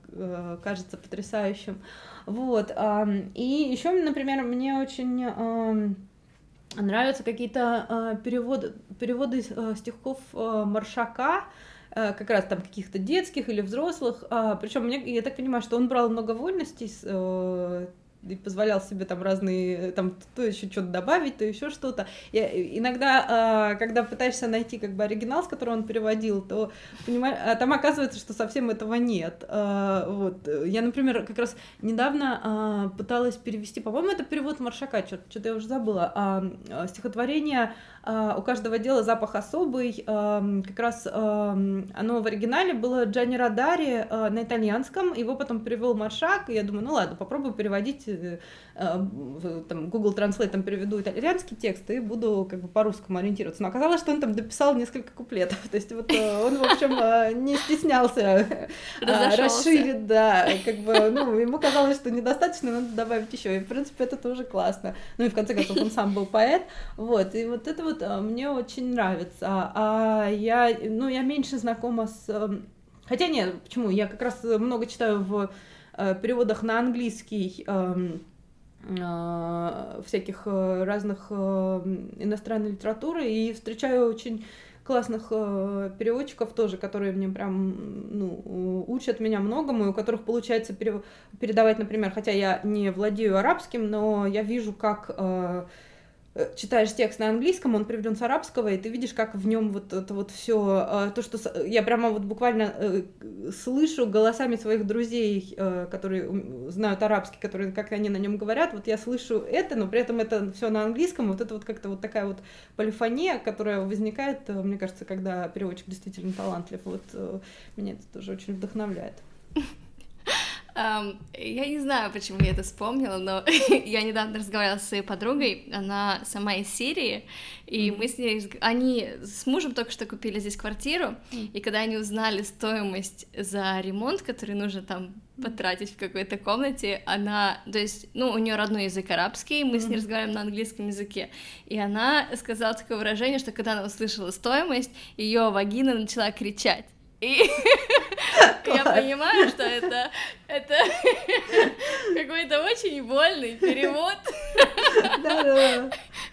кажется потрясающим. Вот. И еще, например, мне очень нравятся какие-то переводы стихов Маршака, как раз там каких-то детских или взрослых. Причем я так понимаю, что он брал много вольностей и позволял себе там разные, там, то еще что-то добавить, то еще что-то. Я иногда, когда пытаешься найти как бы оригинал, с которого он переводил, то, понимаешь, там оказывается, что совсем этого нет. Вот. Я, например, как раз недавно пыталась перевести, по-моему, это перевод Маршака, что-то я уже забыла, стихотворение «У каждого дела запах особый», как раз оно в оригинале было Джани Радари на итальянском, его потом перевел Маршак, и я думаю, ну ладно, попробую переводить, там, Google Translate там переведу итальянский текст и буду как бы по-русскому ориентироваться. Но оказалось, что он там дописал несколько куплетов, то есть вот он, в общем, не стеснялся расширить, да, как бы, ну, ему казалось, что недостаточно, надо добавить еще, и, в принципе, это тоже классно. Ну, и в конце концов, он сам был поэт, вот, и вот это вот мне очень нравится. А я меньше знакома с... Хотя нет, почему? Я как раз много читаю в переводах на английский всяких разных иностранной литературы и встречаю очень классных переводчиков тоже, которые мне прям, ну, учат меня многому, и у которых получается передавать, например, хотя я не владею арабским, но я вижу, как... читаешь текст на английском, он переведен с арабского, и ты видишь, как в нем вот это вот все, то, что я прямо вот буквально слышу голосами своих друзей, которые знают арабский, которые, как они на нем говорят, вот я слышу это, но при этом это все на английском, вот это вот как-то вот такая вот полифония, которая возникает, мне кажется, когда переводчик действительно талантлив, вот меня это тоже очень вдохновляет. Я не знаю, почему я это вспомнила, но я недавно разговаривала со своей подругой, она сама из Сирии, и мы с ней... Они с мужем только что купили здесь квартиру, и когда они узнали стоимость за ремонт, который нужно там потратить в какой-то комнате, она... То есть, ну, у нее родной язык арабский, мы с ней разговариваем на английском языке, и она сказала такое выражение, что когда она услышала стоимость, ее вагина начала кричать. И я понимаю, что это какой-то очень больный перевод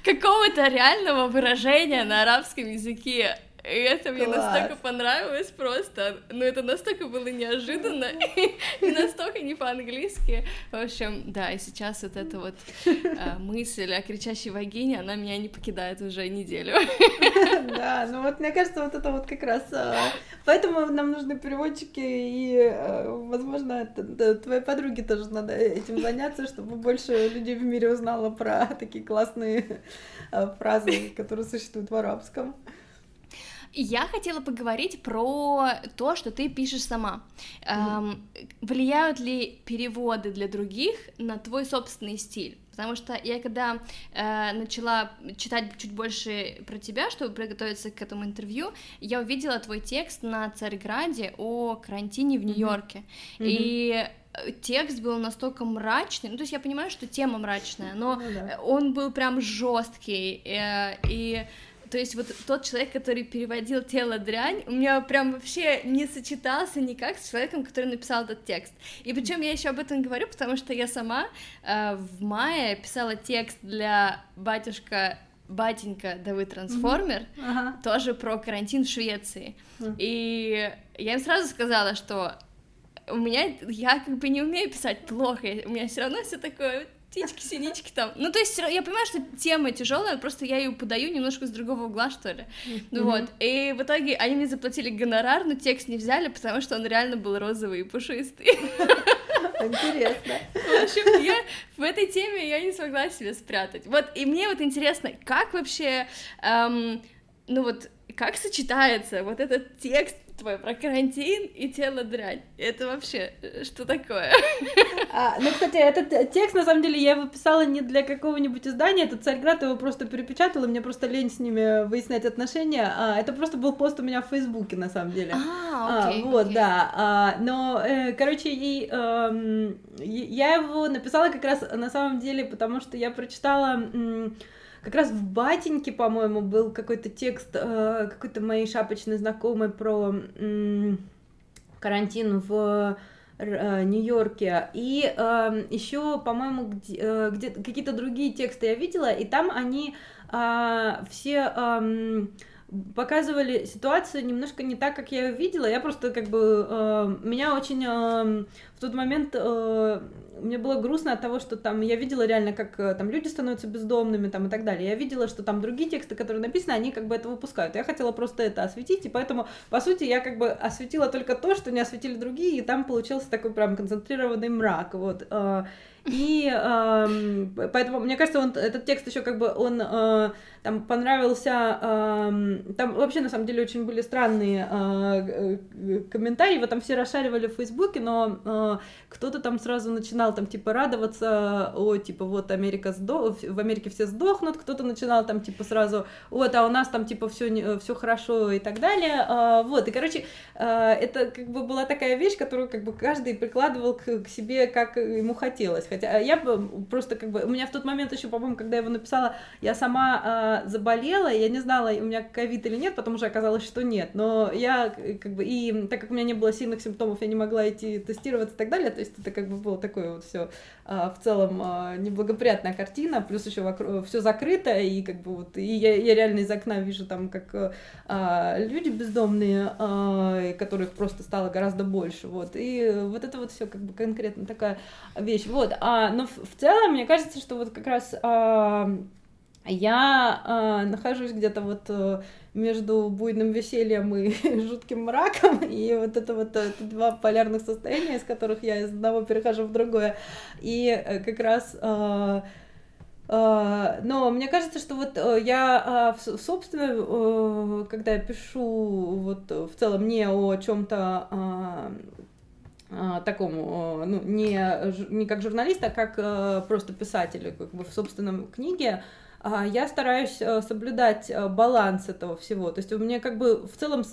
какого-то реального выражения на арабском языке. И это мне настолько понравилось просто. Ну, это настолько было неожиданно и настолько не по-английски. В общем, да, и сейчас вот эта вот мысль о кричащей вагине, она меня не покидает уже неделю. Да, ну вот мне кажется, вот это вот как раз... Поэтому нам нужны переводчики, и, возможно, твоей подруге тоже надо этим заняться, чтобы больше людей в мире узнало про такие классные фразы, которые существуют в арабском. Я хотела поговорить про то, что ты пишешь сама. Влияют ли переводы для других на твой собственный стиль? Потому что я когда начала читать чуть больше про тебя, чтобы приготовиться к этому интервью, я увидела твой текст на Царьграде о карантине в Нью-Йорке. И текст был настолько мрачный, ну, то есть я понимаю, что тема мрачная, но он был прям жесткий и... То есть вот тот человек, который переводил «Тело дрянь», у меня прям вообще не сочетался никак с человеком, который написал этот текст. И причем я еще об этом говорю, потому что я сама в мае писала текст для батенька да вы трансформер, тоже про карантин в Швеции. И я им сразу сказала, что у меня, я как бы не умею писать плохо, у меня все равно все такое... Птички, синички там. Ну, то есть, я понимаю, что тема тяжелая, просто я ее подаю немножко с другого угла, что ли. Вот. И в итоге они мне заплатили гонорар, но текст не взяли, потому что он реально был розовый и пушистый. Интересно. В общем, я в этой теме я не смогла себя спрятать. Вот, и мне вот интересно, как вообще, как сочетается вот этот текст твой про карантин и «Тело дрянь». Это вообще что такое? Кстати, этот текст, на самом деле, я его писала не для какого-нибудь издания, это Царьград его просто перепечатала, мне просто лень с ними выяснять отношения, это просто был пост у меня в Фейсбуке, на самом деле. Я его написала как раз, на самом деле, потому что я прочитала... Как раз в «Батеньке», по-моему, был какой-то текст какой-то моей шапочной знакомой про карантин в Нью-Йорке. И еще, по-моему, где какие-то другие тексты я видела, и там они все показывали ситуацию немножко не так, как я ее видела. Я просто как бы... меня очень в тот момент... Мне было грустно от того, что там я видела реально, как там люди становятся бездомными там, и так далее. Я видела, что там другие тексты, которые написаны, они как бы это выпускают. Я хотела просто это осветить, и поэтому, по сути, я как бы осветила только то, что не осветили другие, и там получился такой прям концентрированный мрак, вот. И поэтому, мне кажется, этот текст еще как бы, он там понравился, там вообще, на самом деле, очень были странные комментарии, его там все расшаривали в Фейсбуке, но кто-то там сразу начинал там, типа, радоваться, о, типа, вот в Америке все сдохнут, кто-то начинал там, типа, сразу, вот, а у нас там, типа, все хорошо и так далее, вот, и, короче, это, как бы, была такая вещь, которую, как бы, каждый прикладывал к себе, как ему хотелось. Хотя я просто как бы... У меня в тот момент еще, по-моему, когда я его написала, я сама заболела, я не знала, у меня ковид или нет, потом уже оказалось, что нет. Но я как бы... И так как у меня не было сильных симптомов, я не могла идти тестироваться и так далее, то есть это как бы было такое вот все в целом неблагоприятная картина, плюс еще вокруг все закрыто, и как бы вот... И я реально из окна вижу там, как люди бездомные, которых просто стало гораздо больше, вот. И вот это вот все как бы конкретно такая вещь, вот. Но в целом, мне кажется, что вот как раз я нахожусь где-то вот между буйным весельем и жутким мраком, и вот это два полярных состояния, из которых я из одного перехожу в другое, и как раз... Но мне кажется, что вот я, собственно, когда я пишу вот в целом не о чем-то такому, ну, не как журналист, а как просто писатель, как бы в собственном книге, я стараюсь соблюдать баланс этого всего. То есть у меня как бы в целом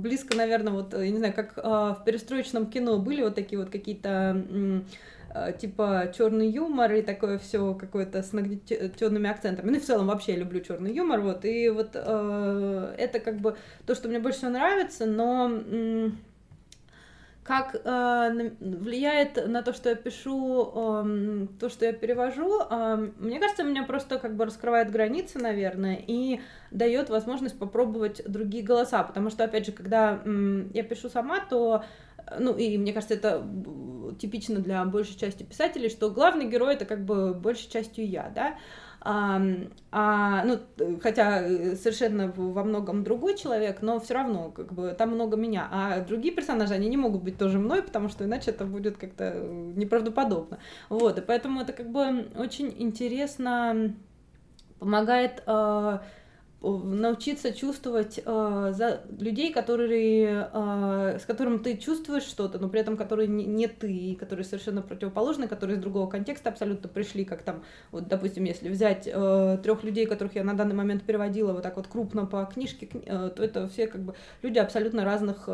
близко, наверное, вот, я не знаю, как в перестроечном кино были вот такие вот какие-то типа черный юмор и такое все какое-то с нагнетенными акцентами. Ну и в целом вообще я люблю черный юмор, вот. И вот это как бы то, что мне больше всего нравится, но... Как влияет на то, что я пишу, то, что я перевожу, мне кажется, меня просто как бы раскрывает границы, наверное, и дает возможность попробовать другие голоса, потому что, опять же, когда я пишу сама, то, ну, и мне кажется, это типично для большей части писателей, что главный герой — это как бы большей частью я, да, ну, хотя совершенно во многом другой человек, но все равно как бы там много меня, а другие персонажи, они не могут быть тоже мной, потому что иначе это будет как-то неправдоподобно, вот, и поэтому это как бы очень интересно помогает научиться чувствовать за людей, которые, с которым ты чувствуешь что-то, но при этом которые не ты, которые совершенно противоположны, которые из другого контекста абсолютно пришли, как там, вот, допустим, если взять 3 людей, которых я на данный момент переводила вот так вот крупно по книжке, то это все как бы люди абсолютно разных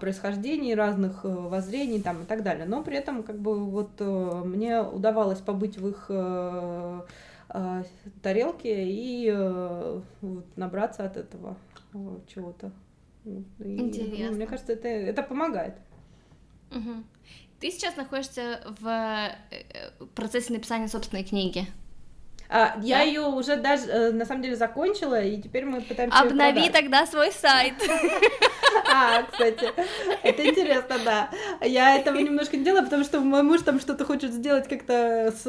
происхождений, разных воззрений там и так далее, но при этом как бы вот мне удавалось побыть в их... тарелки и набраться от этого чего-то. Интересно. И, ну, мне кажется, это помогает. Угу. Ты сейчас находишься в процессе написания собственной книги. Я ее уже даже, на самом деле, закончила, и теперь мы пытаемся обнови тогда свой сайт. Кстати, это интересно, да. Я этого немножко не делала, потому что мой муж там что-то хочет сделать как-то с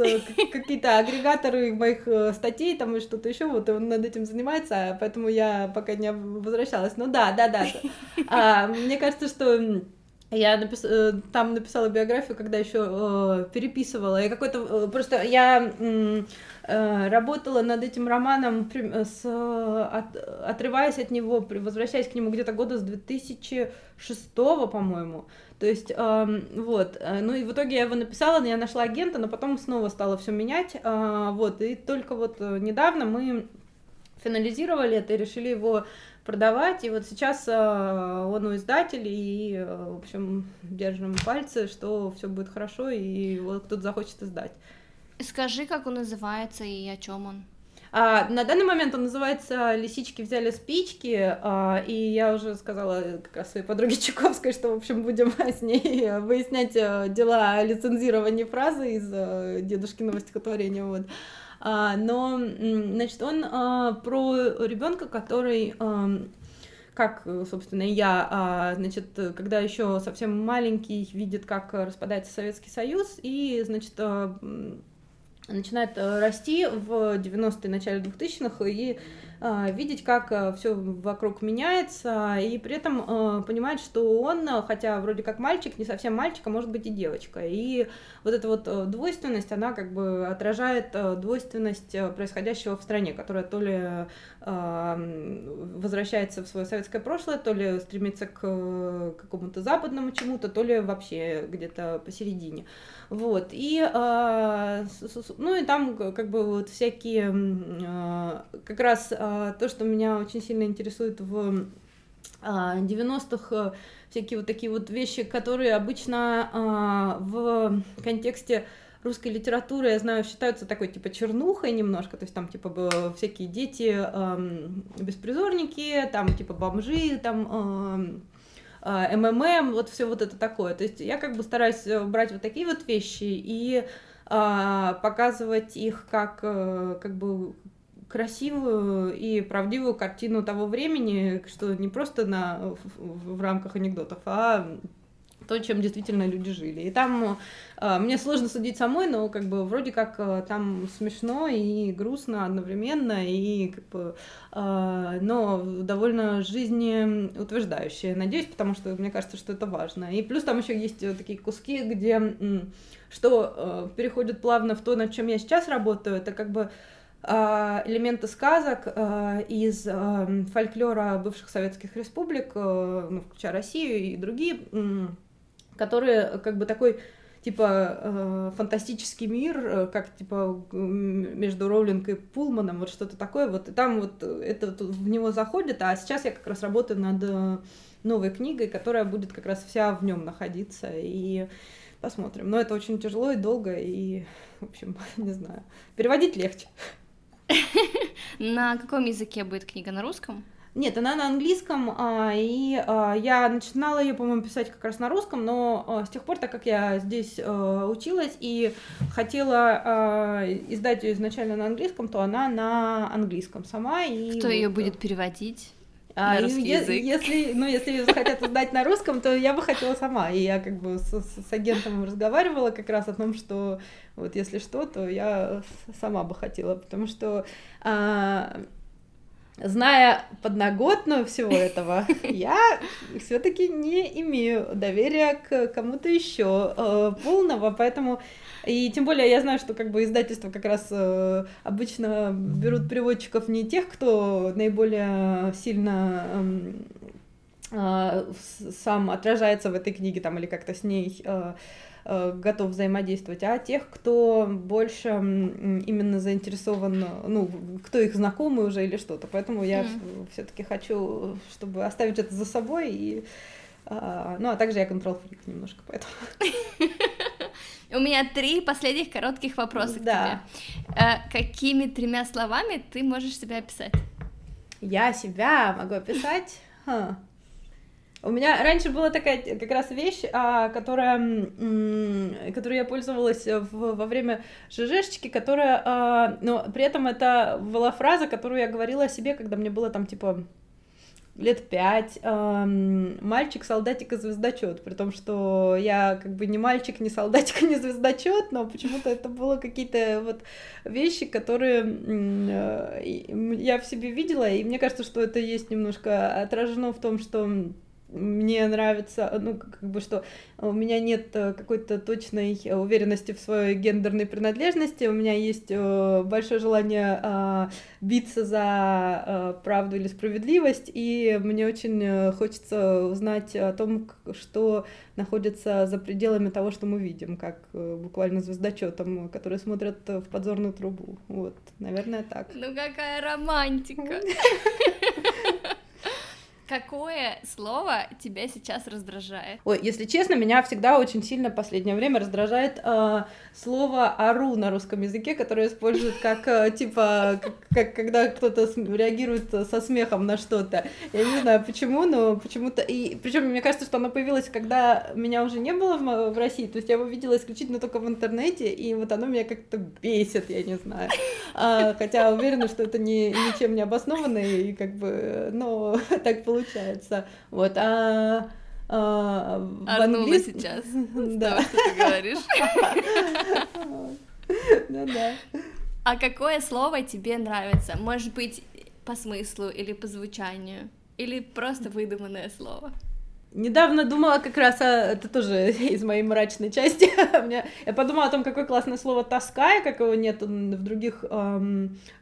какие-то агрегаторы моих статей там и что-то еще, вот он над этим занимается, поэтому я пока не возвращалась. Ну да. Мне кажется, что... Я там написала биографию, когда еще переписывала. Просто я работала над этим романом, отрываясь от него, возвращаясь к нему где-то года с 2006, по-моему. То есть, ну и в итоге я его написала, я нашла агента, но потом снова стала все менять. И только вот недавно мы финализировали это и решили его... продавать, и вот сейчас он у издателей, и, в общем, держим пальцы, что все будет хорошо, и вот кто-то захочет издать. Скажи, как он называется и о чем он? На данный момент он называется «Лисички взяли спички», и я уже сказала как раз своей подруге Чуковской, что, в общем, будем с ней выяснять дела о лицензировании фразы из «Дедушкиного стихотворения», вот. Но, значит, он про ребенка, который, как, собственно, я, значит, когда еще совсем маленький, видит, как распадается Советский Союз, и, значит, начинает расти в 90-е, начале 2000-х, и видеть, как все вокруг меняется, и при этом понимать, что он, хотя вроде как мальчик, не совсем мальчик, а может быть и девочка. И вот эта вот двойственность, она как бы отражает двойственность происходящего в стране, которая то ли возвращается в свое советское прошлое, то ли стремится к какому-то западному чему-то, то ли вообще где-то посередине. Вот. И, ну и там как бы вот всякие как раз... То, что меня очень сильно интересует в 90-х, всякие вот такие вот вещи, которые обычно в контексте русской литературы, я знаю, считаются такой типа чернухой немножко, то есть там типа всякие дети, беспризорники, там типа бомжи, там... МММ, вот все вот это такое. То есть я как бы стараюсь брать вот такие вот вещи и показывать их как бы... красивую и правдивую картину того времени, что не просто в рамках анекдотов, а то, чем действительно люди жили. И там мне сложно судить самой, но как бы вроде как там смешно и грустно одновременно, и как бы, но довольно жизнеутверждающе, надеюсь, потому что мне кажется, что это важно. И плюс там еще есть такие куски, где что переходит плавно в то, над чем я сейчас работаю, это как бы элементы сказок из фольклора бывших советских республик, включая Россию и другие, которые как бы такой типа фантастический мир, как типа между Роулинг и Пулманом, вот что-то такое, вот и там вот это в него заходит, а сейчас я как раз работаю над новой книгой, которая будет как раз вся в нем находиться, и посмотрим. Но это очень тяжело и долго, и, в общем, не знаю, переводить легче. На каком языке будет книга, на русском? Нет, она на английском, и я начинала ее, по-моему, писать как раз на русском, но с тех пор, так как я здесь училась и хотела издать ее изначально на английском, то она на английском сама. И кто вот ее будет переводить на русский язык? Если ее захотят издать на русском, то я бы хотела сама, и я как бы с агентом разговаривала как раз о том, что вот если что, то я сама бы хотела, потому что... Зная подноготную всего этого, я все-таки не имею доверия к кому-то еще полного, поэтому, и тем более я знаю, что как бы издательства как раз обычно берут переводчиков не тех, кто наиболее сильно сам отражается в этой книге там, или как-то с ней готов взаимодействовать, а тех, кто больше именно заинтересован, ну, кто их знакомый уже или что-то. Поэтому я все-таки хочу, чтобы оставить это за собой, и, ну, а также я контрол-фрик немножко, поэтому... У меня 3 последних коротких вопроса к тебе. Какими 3 словами ты можешь себя описать? Я себя могу описать... У меня раньше была такая как раз вещь, которой я пользовалась во время ЖЖшечки, которая, но при этом это была фраза, которую я говорила о себе, когда мне было там типа лет 5, мальчик, солдатик и звездочет, при том, что я как бы не мальчик, не солдатик, не звездочет, но почему-то это было какие-то вот вещи, которые я в себе видела, и мне кажется, что это есть немножко отражено в том, что мне нравится, ну, как бы, что у меня нет какой-то точной уверенности в своей гендерной принадлежности, у меня есть большое желание биться за правду или справедливость, и мне очень хочется узнать о том, что находится за пределами того, что мы видим, как буквально звездочетом, которые смотрят в подзорную трубу. Вот, наверное, так. Ну, какая романтика! Какое слово тебя сейчас раздражает? Ой, если честно, меня всегда очень сильно в последнее время раздражает слово «ору» на русском языке, которое используют как, типа, как когда кто-то реагирует со смехом на что-то. Я не знаю почему, но почему-то... И причем мне кажется, что оно появилось, когда меня уже не было в России, то есть я его видела исключительно только в интернете, и вот оно меня как-то бесит, я не знаю. Хотя уверена, что это ничем не обоснованно, и как бы... Но так получилось. Вот, Орнула сейчас, да, что ты говоришь. Ну да. А какое слово тебе нравится? Может быть, по смыслу или по звучанию, или просто выдуманное слово? Недавно думала как раз, это тоже из моей мрачной части, я подумала о том, какое классное слово «тоска», и как его нет в других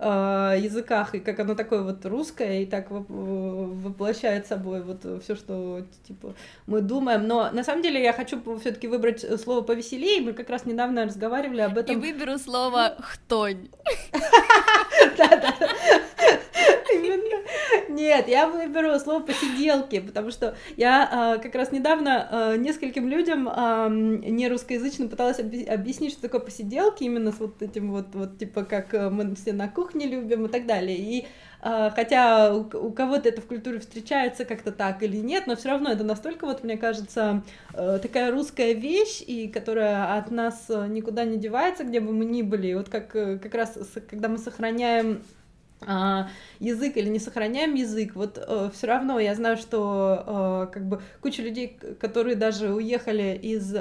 языках, и как оно такое вот русское, и так воплощает собой вот все, что типа мы думаем, но на самом деле я хочу все-таки выбрать слово повеселее, мы как раз недавно разговаривали об этом. И выберу слово «хтонь». Да-да, именно. Нет, я выберу слово «посиделки», потому что я как раз недавно нескольким людям нерусскоязычным пыталась объяснить, что такое посиделки, именно с вот этим вот типа, как мы все на кухне любим и так далее, и хотя у кого-то это в культуре встречается как-то так или нет, но все равно это настолько, вот мне кажется, такая русская вещь, и которая от нас никуда не девается, где бы мы ни были, и вот как раз когда мы сохраняем язык или не сохраняем язык, вот все равно я знаю, что как бы куча людей, которые даже уехали из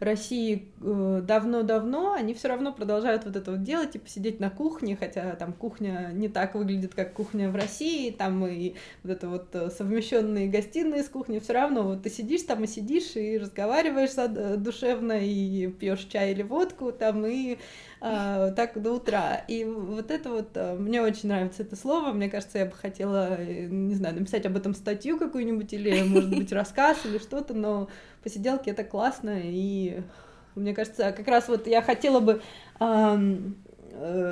России давно-давно, они все равно продолжают вот это вот делать, типа сидеть на кухне, хотя там кухня не так выглядит, как кухня в России, там и вот это вот совмещенные гостиные с кухней, все равно вот ты сидишь там и сидишь, и разговариваешь душевно, и пьешь чай или водку там, и так до утра, и вот это вот Мне очень нравится это слово. Мне кажется, я бы хотела, не знаю, написать об этом статью какую-нибудь или, может быть, рассказ или что-то, но посиделки — это классно. И мне кажется, как раз вот я хотела бы...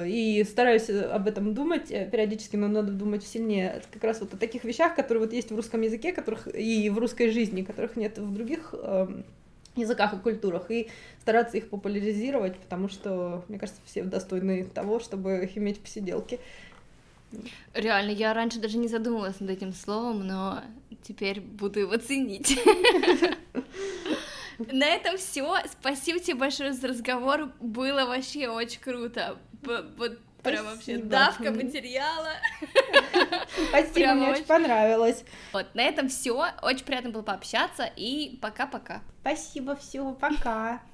И стараюсь об этом думать периодически, но надо думать сильнее. Как раз вот о таких вещах, которые вот есть в русском языке, которых и в русской жизни, которых нет в других языках и культурах, и стараться их популяризировать, потому что, мне кажется, все достойны того, чтобы их иметь посиделки. Реально, я раньше даже не задумывалась над этим словом, но теперь буду его ценить. На этом все. Спасибо тебе большое за разговор. Было вообще очень круто. Вот прям вообще давка материала. Спасибо, прям мне очень понравилось. Вот, на этом все. Очень приятно было пообщаться. И пока-пока. Спасибо, все, пока.